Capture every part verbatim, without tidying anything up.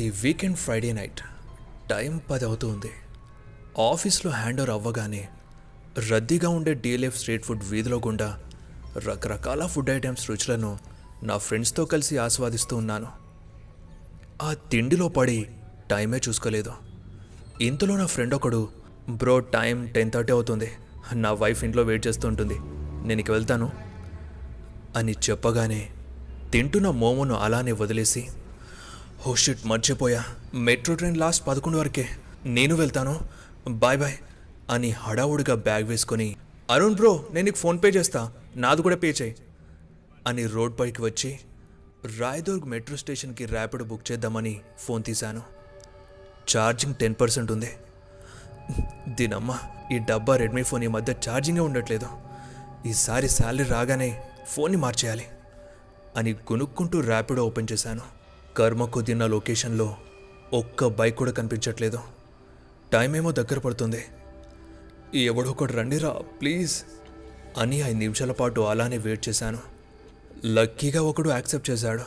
The weekend Friday night time పది అవుతుంది. ఆఫీస్లో హ్యాండ్ ఓవర్ అవ్వగానే రద్దీగా ఉండే డీఎల్ఎఫ్ స్ట్రీట్ ఫుడ్ వీధిలో గుండా రకరకాల ఫుడ్ ఐటమ్స్ రుచులను నా ఫ్రెండ్స్తో కలిసి ఆస్వాదిస్తూ ఉన్నాను. ఆ తిండిలో పడి టైమే చూసుకోలేదు. ఇంతలో నా ఫ్రెండ్ ఒకడు, బ్రో టైం టెన్ థర్టీ అవుతుంది, నా వైఫ్ ఇంట్లో వెయిట్ చేస్తూ ఉంటుంది, నేను ఇక వెళ్తాను అని చెప్పగానే తింటున్న మోమోను అలానే వదిలేసి, ఓ షిట్ మర్చిపోయా, మెట్రో ట్రైన్ లాస్ట్ పదకొండు వరకే, నేను వెళ్తాను, బాయ్ బాయ్ అని హడావుడిగా బ్యాగ్ వేసుకొని, అరుణ్ బ్రో నేను నీకు ఫోన్పే చేస్తా, నాది కూడా పే చేయి అని రోడ్ పైకి వచ్చి రాయదుర్గ్ మెట్రో స్టేషన్కి ర్యాపిడ్ బుక్ చేద్దామని ఫోన్ తీశాను. ఛార్జింగ్ టెన్ పర్సెంట్ ఉంది. దీనమ్మ ఈ డబ్బా రెడ్మీ ఫోన్ ఈ మధ్య ఛార్జింగే ఉండట్లేదు, ఈసారి శాలరీ రాగానే ఫోన్ని మార్చేయాలి అని గునుక్కుంటూ ర్యాపిడో ఓపెన్ చేశాను. కర్మ కుదిరిన లొకేషన్లో ఒక్క బైక్ కూడా కనిపించట్లేదు. టైం ఏమో దగ్గర పడుతుంది. ఎవడో ఒకటి రండిరా ప్లీజ్ అని ఐదు నిమిషాల పాటు అలానే వెయిట్ చేశాను. లక్కీగా ఒకడు యాక్సెప్ట్ చేశాడు.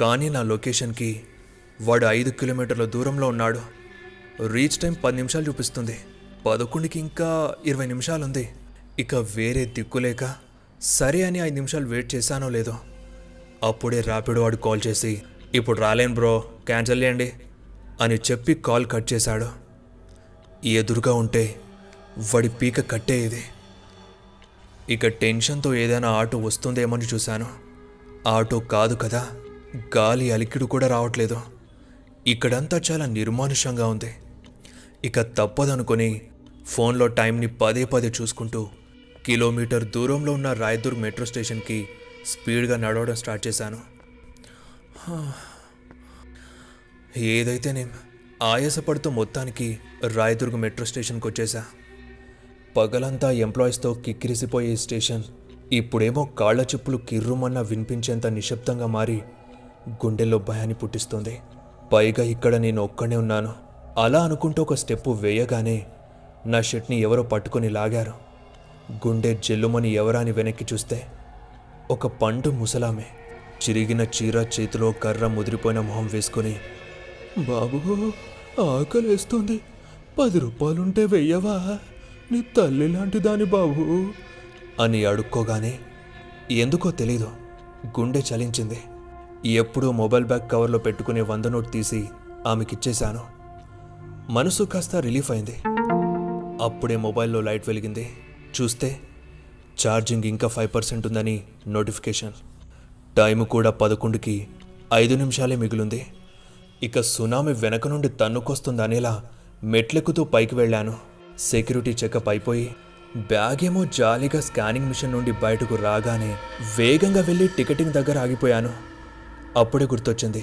కానీ నా లొకేషన్కి వాడు ఐదు కిలోమీటర్ల దూరంలో ఉన్నాడు. రీచ్ టైం పది నిమిషాలు చూపిస్తుంది. పదకొండుకి ఇంకా ఇరవై నిమిషాలు ఉంది. ఇక వేరే దిక్కులేక సరే అని ఐదు నిమిషాలు వెయిట్ చేశానో లేదో, అప్పుడే ర్యాపిడో వాడు కాల్ చేసి, ఇప్పుడు రాలేను బ్రో, క్యాన్సిల్ చేయండి అని చెప్పి కాల్ కట్ చేశాడు. ఎదురుగా ఉంటే వాడి పీక కట్టేది. ఇక టెన్షన్తో ఏదైనా ఆటో వస్తుందేమని చూశాను. ఆటో కాదు కదా, గాలి అలికిడు కూడా రావట్లేదు. ఇక్కడంతా చాలా నిర్మానుష్యంగా ఉంది. ఇక తప్పదనుకొని ఫోన్లో టైంని పదే పదే చూసుకుంటూ కిలోమీటర్ దూరంలో ఉన్న రాయదుర్గ్ మెట్రో స్టేషన్కి స్పీడ్గా నడవడం స్టార్ట్ చేశాను. ఏదైతే నేను ఆయాసపడుతూ మొత్తానికి రాయదుర్గ్ మెట్రో స్టేషన్కి వచ్చేసా. పగలంతా ఎంప్లాయీస్తో కిక్కిరిసిపోయే స్టేషన్ ఇప్పుడేమో కాళ్ళ చెప్పులు కిర్రుమన్న వినిపించేంత నిశ్శబ్దంగా మారి గుండెల్లో భయాన్ని పుట్టిస్తుంది. పైగా ఇక్కడ నేను ఒక్కనే ఉన్నాను. అలా అనుకుంటూ ఒక స్టెప్పు వేయగానే నా షర్ట్ని ఎవరో పట్టుకొని లాగారు. గుండె జల్లుమని ఎవరాని వెనక్కి చూస్తే ఒక పండు ముసలామే చిరిగిన చీర, చేతిలో కర్ర, ముదిరిపోయిన మొహం వేసుకొని, బాబు ఆకలి వేస్తుంది, పది రూపాయలుంటే వెయ్యవా, నీ తల్లి లాంటి దాని బాబు అని అడుక్కోగానే ఎందుకో తెలీదు గుండె చలించింది. ఎప్పుడూ మొబైల్ బ్యాగ్ కవర్లో పెట్టుకునే వంద నోట్ తీసి ఆమెకిచ్చేశాను. మనసు కాస్త రిలీఫ్ అయింది. అప్పుడే మొబైల్లో లైట్ వెలిగింది. చూస్తే ఛార్జింగ్ ఇంకా ఫైవ్ పర్సెంట్ ఉందని నోటిఫికేషన్. టైం కూడా పదకొండుకి ఐదు నిమిషాలే మిగిలింది. ఇక సునామీ వెనక నుండి తన్నుకొస్తుందనేలా మెట్లెక్కుతూ పైకి వెళ్ళాను. సెక్యూరిటీ చెకప్ అయిపోయి బ్యాగ్ ఏమో జాలీగా స్కానింగ్ మిషన్ నుండి బయటకు రాగానే వేగంగా వెళ్ళి టికెటింగ్ దగ్గర ఆగిపోయాను. అప్పుడే గుర్తొచ్చింది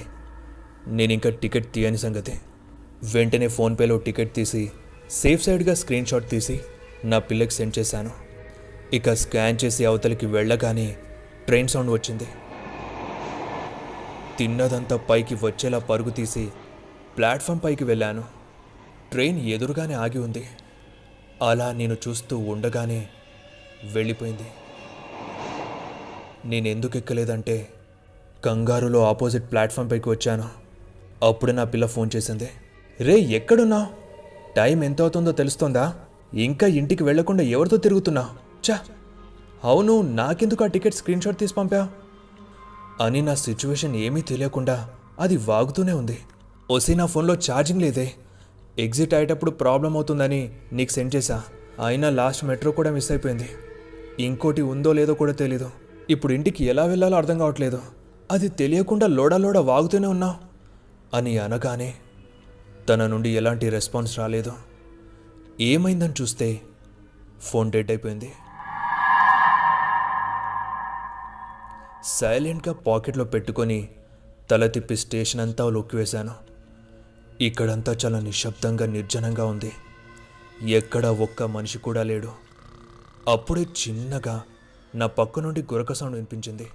నేను ఇంకా టికెట్ తీయని సంగతి. వెంటనే ఫోన్పేలో టికెట్ తీసి సేఫ్ సైడ్గా స్క్రీన్ షాట్ తీసి నా పిల్లకి సెండ్ చేశాను. ఇక స్కాన్ చేసి అవతలికి వెళ్ళగానే ట్రైన్ సౌండ్ వచ్చింది. తిన్నదంతా పైకి వచ్చేలా పరుగు తీసి ప్లాట్ఫామ్ పైకి వెళ్ళాను. ట్రైన్ ఎదురుగానే ఆగి ఉంది. అలా నేను చూస్తూ ఉండగానే వెళ్ళిపోయింది. నేను ఎందుకు ఎక్కలేదంటే కంగారులో ఆపోజిట్ ప్లాట్ఫామ్ పైకి వచ్చాను. అప్పుడే నా పిల్ల ఫోన్ చేసింది. రే ఎక్కడున్నావు? టైం ఎంత అవుతుందో తెలుస్తుందా? ఇంకా ఇంటికి వెళ్లకుండా ఎవరితో తిరుగుతున్నావు? చా అవును, నాకెందుకు ఆ టికెట్ స్క్రీన్ షాట్ తీసి పంపావు అని నా సిచ్యువేషన్ ఏమీ తెలియకుండా అది వాగుతూనే ఉంది. ఒసే నా ఫోన్లో ఛార్జింగ్ లేదే, ఎగ్జిట్ అయ్యేటప్పుడు ప్రాబ్లం అవుతుందని నీకు సెండ్ చేశా, అయినా లాస్ట్ మెట్రో కూడా మిస్ అయిపోయింది, ఇంకోటి ఉందో లేదో కూడా తెలీదు, ఇప్పుడు ఇంటికి ఎలా వెళ్ళాలో అర్థం కావట్లేదు, అది తెలియకుండా లోడలోడ వాగుతూనే ఉన్నావు అని అనగానే తన నుండి ఎలాంటి రెస్పాన్స్ రాలేదు. ఏమైందని చూస్తే ఫోన్ డెడ్ అయిపోయింది. సైలెంట్గా పాకెట్లో పెట్టుకొని తల తిప్పి స్టేషన్ అంతా లొక్కివేశాను. ఇక్కడంతా చాలా నిశ్శబ్దంగా నిర్జనంగా ఉంది. ఎక్కడ ఒక్క మనిషి కూడా లేడు. అప్పుడే చిన్నగా నా పక్క నుండి గురక సౌండ్ వినిపించింది.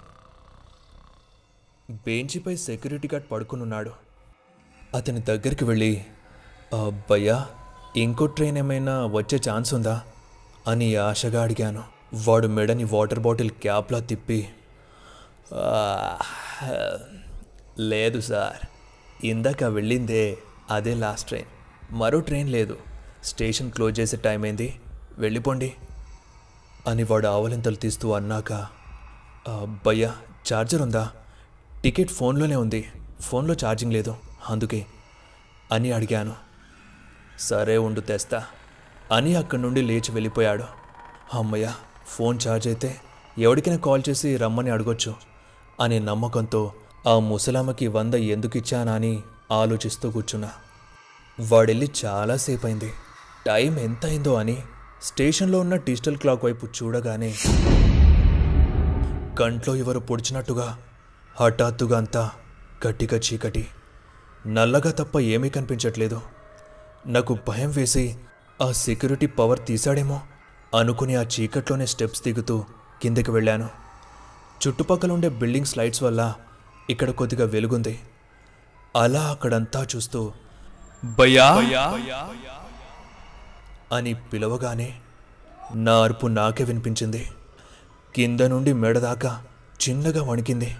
బెంచిపై సెక్యూరిటీ గార్డ్ పడుకునున్నాడు. అతని దగ్గరికి వెళ్ళి, అబ్బయ్యా ఇంకో ట్రైన్ ఏమైనా వచ్చే ఛాన్స్ ఉందా అని ఆశగా అడిగాను. వాడు మెడని వాటర్ బాటిల్ క్యాప్లా తిప్పి, లేదు సార్ ఇందాక వెళ్ళిందే అదే లాస్ట్ ట్రైన్, మరో ట్రైన్ లేదు. స్టేషన్ క్లోజ్ చేసే టైం అయింది, వెళ్ళిపోండి అని వాడు ఆవలింతలు తీస్తూ అన్నాక, అబ్బయ్యా ఛార్జర్ ఉందా? టికెట్ ఫోన్లోనే ఉంది, ఫోన్లో ఛార్జింగ్ లేదు అందుకే అని అడిగాను. సరే ఉండు తెస్తా అని అక్కడి నుండి లేచి వెళ్ళిపోయాడు. అమ్మయ్య, ఫోన్ ఛార్జ్ అయితే ఎవరికైనా కాల్ చేసి రమ్మని అడగొచ్చు అనే నమ్మకంతో ఆ ముసలామ్మకి వంద ఎందుకు ఇచ్చానా అని ఆలోచిస్తూ కూర్చున్నా. వాడెళ్ళి చాలాసేపు అయింది. టైం ఎంత అయిందో అని స్టేషన్లో ఉన్న డిజిటల్ క్లాక్ వైపు చూడగానే కంట్లో ఎవరు పొడిచినట్టుగా హఠాత్తుగా అంతా గట్టిగా చీకటి, నల్లగా తప్ప ఏమీ కనిపించట్లేదు. నాకు భయం వేసి ఆ సెక్యూరిటీ పవర్ తీశాడేమో అనుకుని ఆ చీకట్లోనే స్టెప్స్ దిగుతూ కిందకి వెళ్ళాను. చుట్టుపక్కల ఉండే బిల్డింగ్ స్లైడ్స్ వల్ల ఇక్కడ కొద్దిగా వెలుగుంది. అలా అక్కడంతా చూస్తూ భయ్యా అని పిలవగానే నా అరుపు నాకే వినిపించింది. కింద నుండి మెడదాకా చిన్నగా వణికింది.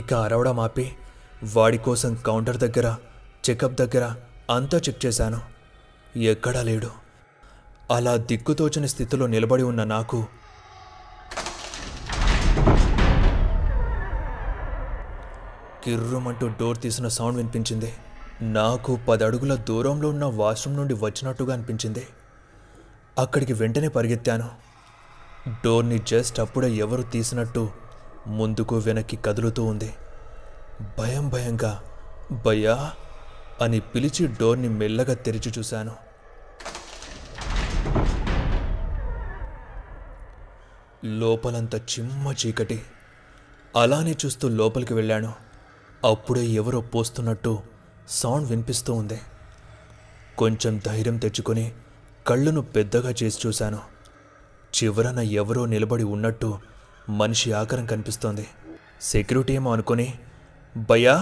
ఇక అరవడం ఆపి వాడి కోసం కౌంటర్ దగ్గర, చెకప్ దగ్గర అంతా చెక్ చేశాను. ఎక్కడా లేడు. అలా దిక్కుతోచని స్థితిలో నిలబడి ఉన్న నాకు కిర్రుమంటూ డోర్ తీసిన సౌండ్ వినిపించింది. నాకు పది అడుగుల దూరంలో ఉన్న వాష్రూమ్ నుండి వచ్చినట్టుగా అనిపించింది. అక్కడికి వెంటనే పరిగెత్తాను. డోర్ని జస్ట్ అప్పుడే ఎవరు తీసినట్టు ముందుకు వెనక్కి కదులుతూ ఉంది. భయం భయంగా భయ్యా అని పిలిచి డోర్ని మెల్లగా తెరిచి చూశాను. లోపలంత చిమ్మ చీకటి. అలానే చూస్తూ లోపలికి వెళ్ళాను. అప్పుడే ఎవరో పోస్తున్నట్టు సౌండ్ వినిపిస్తూ ఉంది. కొంచెం ధైర్యం తెచ్చుకొని కళ్ళను పెద్దగా చేసి చూశాను. చివరన ఎవరో నిలబడి ఉన్నట్టు మనిషి ఆకారం కనిపిస్తోంది. సెక్యూరిటీ ఏమో అనుకుని భయ్యా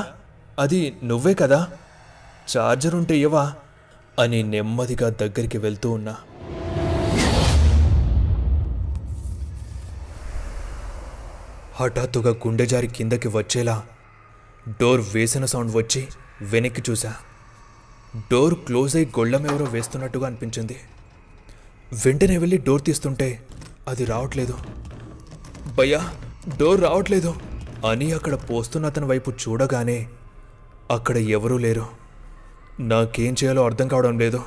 అది నువ్వే కదా, ఛార్జర్ ఉంటే ఇవ్వా అని నెమ్మదిగా దగ్గరికి వెళ్తూ ఉన్నా. హఠాత్తుగా గుండె జారి కిందకి వచ్చేలా డోర్ వేసిన సౌండ్ వచ్చి వెనక్కి చూసా. డోర్ క్లోజ్ అయి గొళ్ళం ఎవరో వేస్తున్నట్టుగా అనిపించింది. వెంటనే వెళ్ళి డోర్ తీస్తుంటే అది రావట్లేదు. భయ్యా డోర్ రావట్లేదు అని అక్కడ పోస్తున్న అతని వైపు చూడగానే అక్కడ ఎవరూ లేరు. నాకేం చేయాలో అర్థం కావడం లేదు.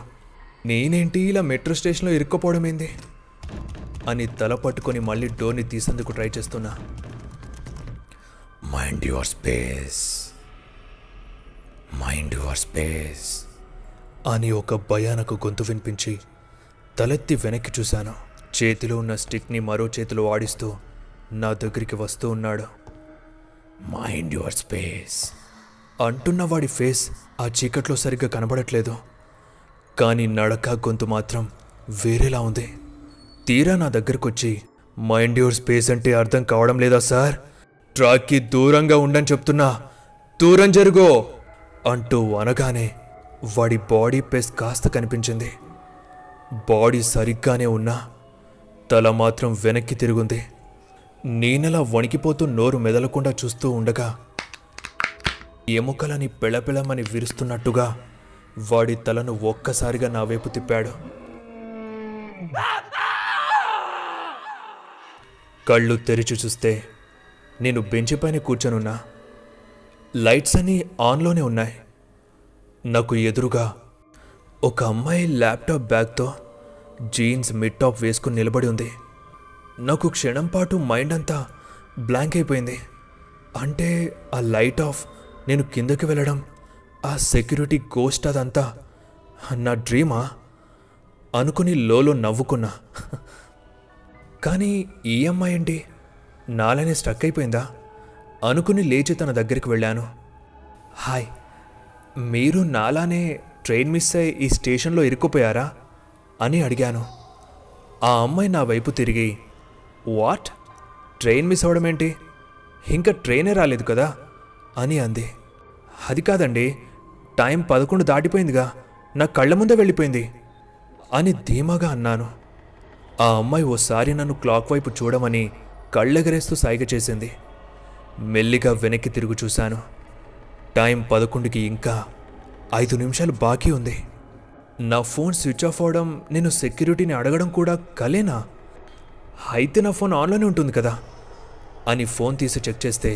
నేనేంటి ఇలా మెట్రో స్టేషన్లో ఇరుక్కుపోవడం ఏంది అని తల పట్టుకొని మళ్ళీ డోర్ని తీసేందుకు ట్రై చేస్తున్నా. Mind your space, mind your space అని ఒక భయానక గొంతు వినిపించి తలెత్తి వెనక్కి చూశాను. చేతిలో ఉన్న స్టిక్ని మరో చేతిలో ఆడిస్తూ నా దగ్గరికి వస్తూ ఉన్నాడు. మైండ్ యువర్ స్పేస్ అంటున్న వాడి ఫేస్ ఆ చీకట్లో సరిగ్గా కనబడట్లేదు, కానీ నడక గొంతు మాత్రం వేరేలా ఉంది. తీరా నా దగ్గరకు వచ్చి మైండ్ యువర్ స్పేస్ అంటే అర్థం కావడం లేదా సార్, ట్రాక్కి దూరంగా ఉండని చెప్తున్నా, దూరం జరుగు అంటూ అనగానే వాడి బాడీ పేస్ కాస్త కనిపించింది. బాడీ సరిగ్గానే ఉన్నా తల మాత్రం వెనక్కి తిరుగుంది. నేనలా వణికిపోతూ నోరు మెదలకుండా చూస్తూ ఉండగా ఎముకలని పెళపెళమని విరుస్తున్నట్టుగా వాడి తలను ఒక్కసారిగా నా వైపు తిప్పాడు. కళ్ళు తెరిచి చూస్తే నేను బెంచ్ పైన కూర్చొనున్నా. లైట్స్ అన్నీ ఆన్లోనే ఉన్నాయి. నాకు ఎదురుగా ఒక అమ్మాయి ల్యాప్టాప్ బ్యాగ్తో జీన్స్ మిడ్ టాప్ వేసుకుని నిలబడి ఉంది. నాకు క్షణం పాటు మైండ్ అంతా బ్లాంక్ అయిపోయింది. అంటే ఆ లైట్ ఆఫ్, నేను కిందకి వెళ్ళడం, ఆ సెక్యూరిటీ గోస్ట్, అదంతా నా డ్రీమా అనుకుని లోలో నవ్వుకున్నా. కానీ ఈ అమ్మాయి ఏంటి, నాలానే స్ట్రక్ అయిపోయిందా అనుకుని లేచి తన దగ్గరికి వెళ్ళాను. హాయ్, మీరు నాలానే ట్రైన్ మిస్ అయ్యి ఈ స్టేషన్లో ఇరుక్కుపోయారా అని అడిగాను. ఆ అమ్మాయి నా వైపు తిరిగి వాట్, ట్రైన్ మిస్ అవ్వడం ఏంటి, ఇంకా ట్రైనే రాలేదు కదా అని అంది. అది కాదండి, టైం పదకొండు దాటిపోయిందిగా, నా కళ్ళ ముందే వెళ్ళిపోయింది అని ధీమాగా అన్నాను. ఆ అమ్మాయి ఓసారి నన్ను క్లాక్ వైపు చూడమని కళ్ళెగరేస్తూ సైగ చేసింది. మెల్లిగా వెనక్కి తిరుగు చూశాను. టైం పదకొండుకి ఇంకా ఐదు నిమిషాలు బాకీ ఉంది. నా ఫోన్ స్విచ్ ఆఫ్ అవడం, నేను సెక్యూరిటీని అడగడం కూడా కలేనా? అయితే నా ఫోన్ ఆన్లోనే ఉంటుంది కదా అని ఫోన్ తీసి చెక్ చేస్తే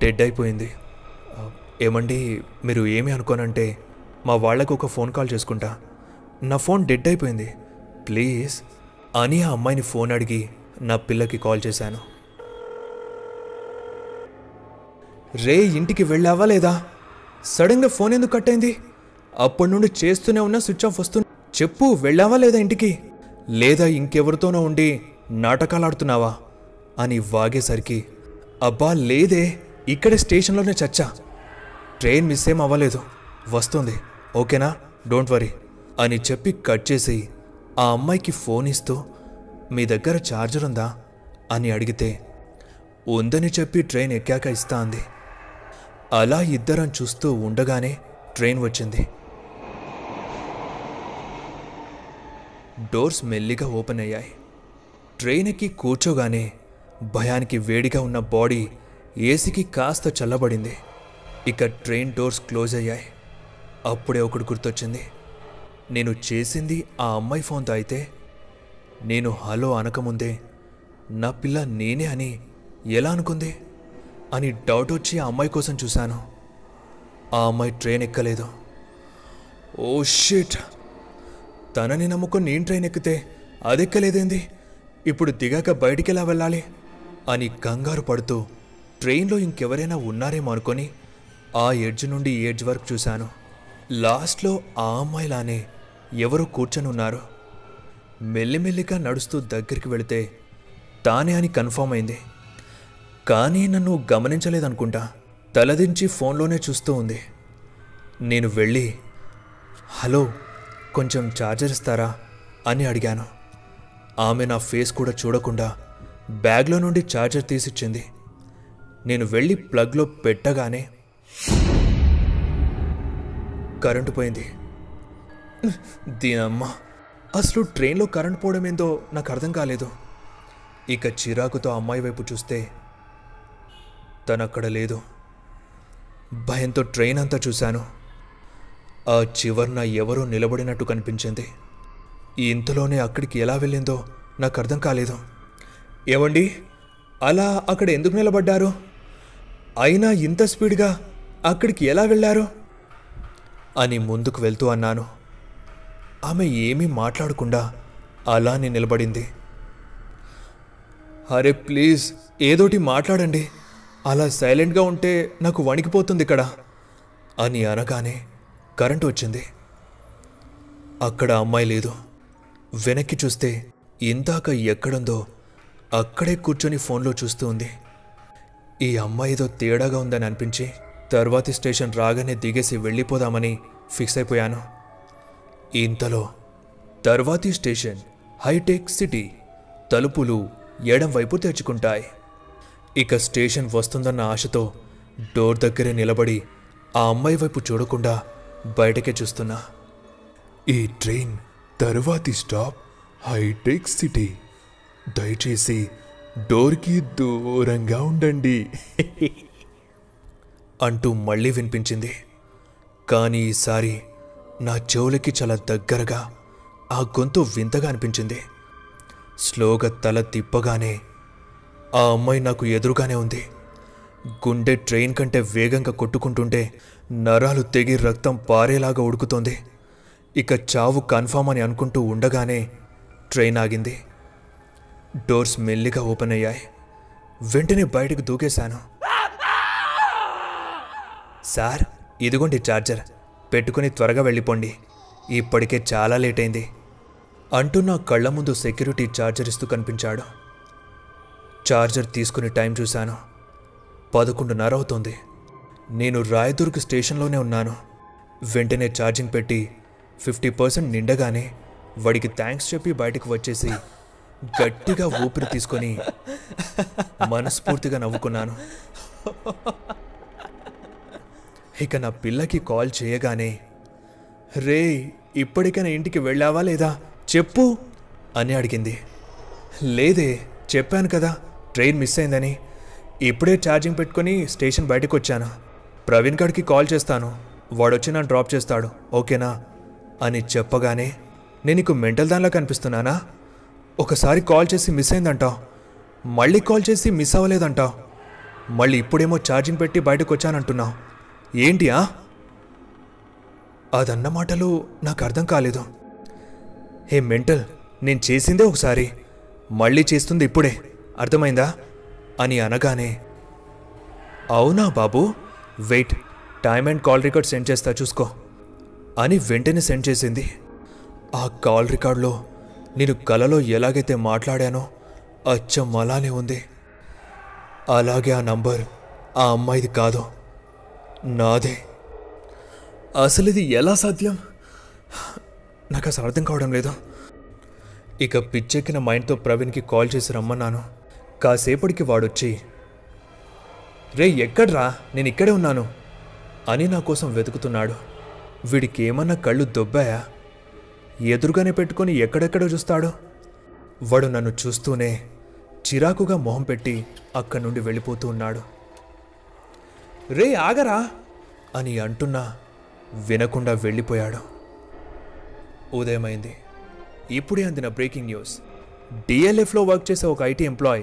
డెడ్ అయిపోయింది. ఏమండి, మీరు ఏమి అనుకోనంటే మా వాళ్ళకు ఒక ఫోన్ కాల్ చేసుకుంటా, నా ఫోన్ డెడ్ అయిపోయింది ప్లీజ్ అని ఆ అమ్మాయిని ఫోన్ అడిగి నా పిల్లకి కాల్ చేశాను. రే, ఇంటికి వెళ్ళావా లేదా? సడన్గా ఫోన్ ఎందుకు కట్ అయింది? అప్పటి నుండి చేస్తూనే ఉన్నా, స్విచ్ ఆఫ్ వస్తు. చెప్పు, వెళ్ళావా లేదా ఇంటికి, లేదా ఇంకెవరితోనో ఉండి నాటకాలు ఆడుతున్నావా అని వాగేసరికి అబ్బా లేదే, ఇక్కడే స్టేషన్లోనే చచ్చా, ట్రైన్ మిస్ ఏం అవ్వలేదు, వస్తుంది ఓకేనా డోంట్ వరీ అని చెప్పి కట్ చేసి ఆ అమ్మాయికి ఫోన్ ఇస్తూ మీ దగ్గర ఛార్జర్ ఉందా అని అడిగితే ఉందని చెప్పి ట్రైన్ ఎక్కాక ఇస్తా అంది. అలా ఇద్దరం చూస్తూ ఉండగానే ట్రైన్ వచ్చింది. డోర్స్ మెల్లిగా ఓపెన్ అయ్యాయి. ట్రైన్ ఎక్కి కూర్చోగానే భయానికి వేడిగా ఉన్న బాడీ ఏసీకి కాస్త చల్లబడింది. ఇక ట్రైన్ డోర్స్ క్లోజ్ అయ్యాయి. అప్పుడే ఒకటి గుర్తొచ్చింది, నేను చేసింది ఆ అమ్మాయి ఫోన్తో అయితే నేను హలో అనకముందే నా పిల్ల నేనే అని ఎలా అనుకుంది అని డౌట్ వచ్చి ఆ అమ్మాయి కోసం చూశాను. ఆ అమ్మాయి ట్రైన్ ఎక్కలేదు. ఓ షిట్, తనని నమ్ముకొని నేను ట్రైన్ ఎక్కితే అది ఎక్కలేదేంది, ఇప్పుడు దిగాక బయటికి ఎలా వెళ్ళాలి అని కంగారు పడుతూ ట్రైన్లో ఇంకెవరైనా ఉన్నారేమో అనుకొని ఆ ఎడ్జ్ నుండి ఈ ఎడ్జ్ వరకు చూశాను. లాస్ట్లో ఆ అమ్మాయిలానే ఎవరో కూర్చొని ఉన్నారు. మెల్లిమెల్లిగా నడుస్తూ దగ్గరికి వెళితే తానే అని కన్ఫర్మ్ అయింది. కానీ నన్ను గమనించలేదనుకుంటా, తలదించి ఫోన్లోనే చూస్తూ ఉంది. నేను వెళ్ళి హలో, కొంచెం ఛార్జర్ ఇస్తారా అని అడిగాను. ఆమె నా ఫేస్ కూడా చూడకుండా బ్యాగ్లో నుండి ఛార్జర్ తీసిచ్చింది. నేను వెళ్ళి ప్లగ్లో పెట్టగానే కరెంటు పోయింది. దీనమ్మ, అసలు ట్రైన్లో కరెంట్ పోవడం ఏందో నాకు అర్థం కాలేదు. ఇక చిరాకుతో అమ్మాయి వైపు చూస్తే తను అక్కడ లేదు. భయంతో ట్రైన్ అంతా చూశాను. ఆ చివర్న ఎవరో నిలబడినట్టు కనిపించింది. ఇంతలోనే అక్కడికి ఎలా వెళ్ళిందో నాకు అర్థం కాలేదు. ఏమండి, అలా అక్కడ ఎందుకు నిలబడ్డారు? అయినా ఇంత స్పీడ్గా అక్కడికి ఎలా వెళ్ళారు అని ముందుకు వెళ్తూ అన్నాను. ఆమె ఏమీ మాట్లాడకుండా అలానే నిలబడింది. అరే ప్లీజ్, ఏదోటి మాట్లాడండి, అలా సైలెంట్గా ఉంటే నాకు వణికిపోతుంది ఇక్కడ అని అనగానే కరెంటు వచ్చింది. అక్కడ అమ్మాయి లేదు. వెనక్కి చూస్తే ఇందాక ఎక్కడుందో అక్కడే కూర్చొని ఫోన్లో చూస్తూ ఉంది. ఈ అమ్మాయి ఏదో తేడాగా ఉందని అనిపించి తర్వాతి స్టేషన్ రాగానే దిగేసి వెళ్ళిపోదామని ఫిక్స్ అయిపోయాను. ఇంతలో తర్వాతి స్టేషన్ హైటెక్ సిటీ, తలుపులు ఎడం వైపు తెరుచుకుంటాయి. ఇక స్టేషన్ వస్తుందన్న ఆశతో డోర్ దగ్గరే నిలబడి ఆ అమ్మాయి వైపు చూడకుండా బయటకే చూస్తున్నా. ఈ ట్రైన్ తరువాతి స్టాప్ హైటెక్ సిటీ, దయచేసి డోర్కి దూరంగా ఉండండి అంటూ మళ్ళీ వినిపించింది. కానీ ఈసారి నా చెవులకి చాలా దగ్గరగా ఆ గొంతు వింతగా అనిపించింది. స్లోగా తల తిప్పగానే ఆ అమ్మాయి నాకు ఎదురుగానే ఉంది. గుండె ట్రైన్ కంటే వేగంగా కొట్టుకుంటుంటే నరాలు తెగి రక్తం పారేలాగా ఉడుకుతోంది. ఇక చావు కన్ఫామ్ అని అనుకుంటూ ఉండగానే ట్రైన్ ఆగింది. డోర్స్ మెల్లిగా ఓపెన్ అయ్యాయి. వెంటనే బయటకు దూకేశాను. సార్, ఇదిగోండి ఛార్జర్, పెట్టుకుని త్వరగా వెళ్ళిపోండి, ఇప్పటికే చాలా లేట్ అయింది అంటూ నా కళ్ళ ముందు సెక్యూరిటీ ఛార్జర్ ఇస్తూ కనిపించాడు. ఛార్జర్ తీసుకుని టైం చూశాను, పదకొండున్నర అవుతుంది. నేను రాయదుర్గ్ స్టేషన్లోనే ఉన్నాను. వెంటనే ఛార్జింగ్ పెట్టి ఫిఫ్టీ పర్సెంట్ నిండగానే వాడికి థ్యాంక్స్ చెప్పి బయటకు వచ్చేసి గట్టిగా ఊపిరి తీసుకొని మనస్ఫూర్తిగా నవ్వుకున్నాను. ఇక నా పిల్లకి కాల్ చేయగానే రే, ఇప్పటికైనా ఇంటికి వెళ్ళావా లేదా చెప్పు అని అడిగింది. లేదే, చెప్పాను కదా ట్రైన్ మిస్ అయిందని, ఇప్పుడే ఛార్జింగ్ పెట్టుకొని స్టేషన్ బయటకు వచ్చాను ప్రవీణ్ గడికి కాల్ చేస్తాను, వాడొచ్చి నన్ను డ్రాప్ చేస్తాడు, ఓకేనా అని చెప్పగానే, నేను నీకు మెంటల్ దానిలా కనిపిస్తున్నానా? ఒకసారి కాల్ చేసి మిస్ అయిందంటావు, మళ్ళీ కాల్ చేసి మిస్ అవ్వలేదంటావు, మళ్ళీ ఇప్పుడేమో ఛార్జింగ్ పెట్టి బయటకు వచ్చానంటున్నావు ఏంటియా? అదన్న మాటలు నాకు అర్థం కాలేదు. హే మెంటల్, నేను చేసిందే ఒకసారి, మళ్ళీ చేస్తుంది ఇప్పుడే, అర్థమైందా అని అనగానే, అవునా బాబు, wait, time and call record send చేస్తా చూసుకో అని వెంటనే సెండ్ చేసింది. ఆ కాల్ రికార్డులో నేను కలలో ఎలాగైతే మాట్లాడానో అచ్చం అలానే ఉంది. అలాగే ఆ నంబర్ ఆ అమ్మాయిది కాదు, నాదే. అసలు ఇది ఎలా సాధ్యం? నాకు అసలు అర్థం కావడం లేదు. ఇక పిచ్చెక్కిన మైండ్తో ప్రవీణ్కి కాల్ చేసి రమ్మన్నాను. కాసేపటికి వాడొచ్చి, రే ఎక్కడ్రా, నేను ఇక్కడే ఉన్నాను అని నా కోసం వెతుకుతున్నాడు. వీడికి ఏమన్నా కళ్ళు దొబ్బాయా? ఎదురుగానే పెట్టుకొని ఎక్కడెక్కడో చూస్తాడు. వాడు నన్ను చూస్తూనే చిరాకుగా మొహం పెట్టి అక్కడి నుండి వెళ్ళిపోతూ ఉన్నాడు. రే ఆగరా అని అంటున్నా వినకుండా వెళ్ళిపోయాడు. ఉదయమైంది. ఇప్పుడే అందిన బ్రేకింగ్ న్యూస్: డిఎల్ఎఫ్లో వర్క్ చేసే ఒక ఐటీ ఎంప్లాయీ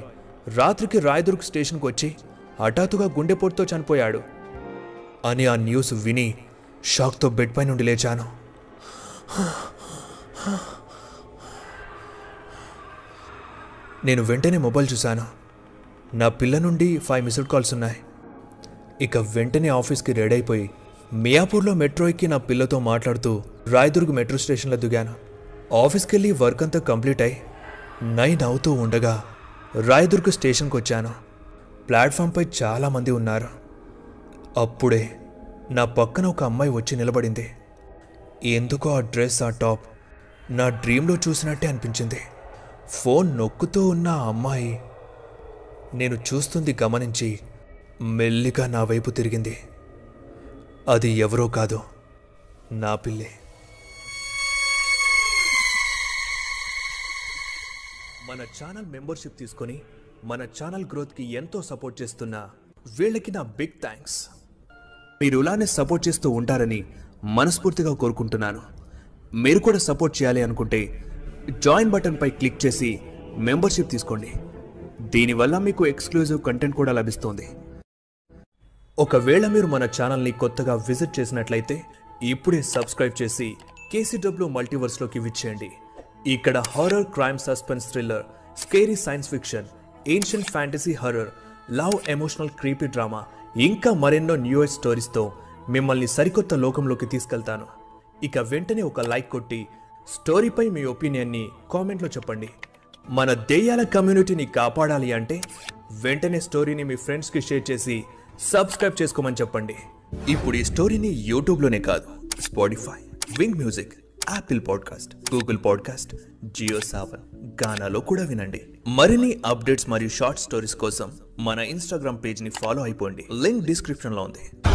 రాత్రికి రాయదుర్గ్ స్టేషన్కు వచ్చి హఠాత్తుగా గుండెపోటుతో చనిపోయాడు అని ఆ న్యూస్ విని షాక్తో బెడ్పై నుండి లేచాను. నేను వెంటనే మొబైల్ చూశాను. నా పిల్ల నుండి ఫైవ్ మిస్డ్ కాల్స్ ఉన్నాయి. ఇక వెంటనే ఆఫీస్కి రెడీ అయిపోయి మియాపూర్లో మెట్రో ఎక్కి నా పిల్లతో మాట్లాడుతూ రాయదుర్గ్ మెట్రో స్టేషన్లో దిగాను. ఆఫీస్కి వెళ్ళి వర్క్ అంతా కంప్లీట్ అయి నైన్ అవుతూ ఉండగా రాయదుర్గ్ స్టేషన్కి వచ్చాను. ప్లాట్ఫామ్పై చాలామంది ఉన్నారు. అప్పుడే నా పక్కన ఒక అమ్మాయి వచ్చి నిలబడింది. ఎందుకో ఆ డ్రెస్, ఆ టాప్ నా డ్రీమ్లో చూసినట్టే అనిపించింది. ఫోన్ నొక్కుతూ ఉన్న ఆ అమ్మాయి నేను చూస్తుంది గమనించి మెల్లిగా నా వైపు తిరిగింది. అది ఎవరో కాదు, నా పిల్లే. మన ఛానల్ మెంబర్షిప్ తీసుకొని మన ఛానల్ గ్రోత్కి ఎంతో సపోర్ట్ చేస్తున్న వీళ్ళకి నా బిగ్ థ్యాంక్స్. మీరు ఇలానే సపోర్ట్ చేస్తూ ఉంటారని మనస్ఫూర్తిగా కోరుకుంటున్నాను. మీరు కూడా సపోర్ట్ చేయాలి అనుకుంటే జాయిన్ బటన్పై క్లిక్ చేసి మెంబర్షిప్ తీసుకోండి. దీనివల్ల మీకు ఎక్స్క్లూజివ్ కంటెంట్ కూడా లభిస్తుంది. ఒకవేళ మీరు మన ఛానల్ని కొత్తగా విజిట్ చేసినట్లయితే ఇప్పుడే సబ్స్క్రైబ్ చేసి కేసీడబ్ల్యూ మల్టీవర్స్లోకి విచ్చేయండి. ఇక్కడ horror, crime, suspense, thriller, scary science fiction, ancient fantasy, horror, love, emotional, creepy drama, ఇంకా మరెన్నో న్యూ ఏజ్ స్టోరీస్తో మిమ్మల్ని సరికొత్త లోకంలోకి తీసుకెళ్తాను. ఇక వెంటనే ఒక లైక్ కొట్టి స్టోరీపై మీ ఒపీనియన్ని కామెంట్లో చెప్పండి. మన దెయ్యాల కమ్యూనిటీని కాపాడాలి అంటే వెంటనే స్టోరీని మీ ఫ్రెండ్స్కి షేర్ చేసి సబ్స్క్రైబ్ చేసుకోమని చెప్పండి. ఇప్పుడు ఈ స్టోరీని యూట్యూబ్లోనే కాదు, Spotify, Wynk music, Apple podcast, Google podcast, Jio Saavn, గానాలో కూడా వినండి. మరిన్ని అప్డేట్స్ మరియు షార్ట్ స్టోరీస్ కోసం మన ఇన్స్టాగ్రామ్ పేజ్ని ఫాలో అయిపోండి. లింక్ డిస్క్రిప్షన్లో ఉంది.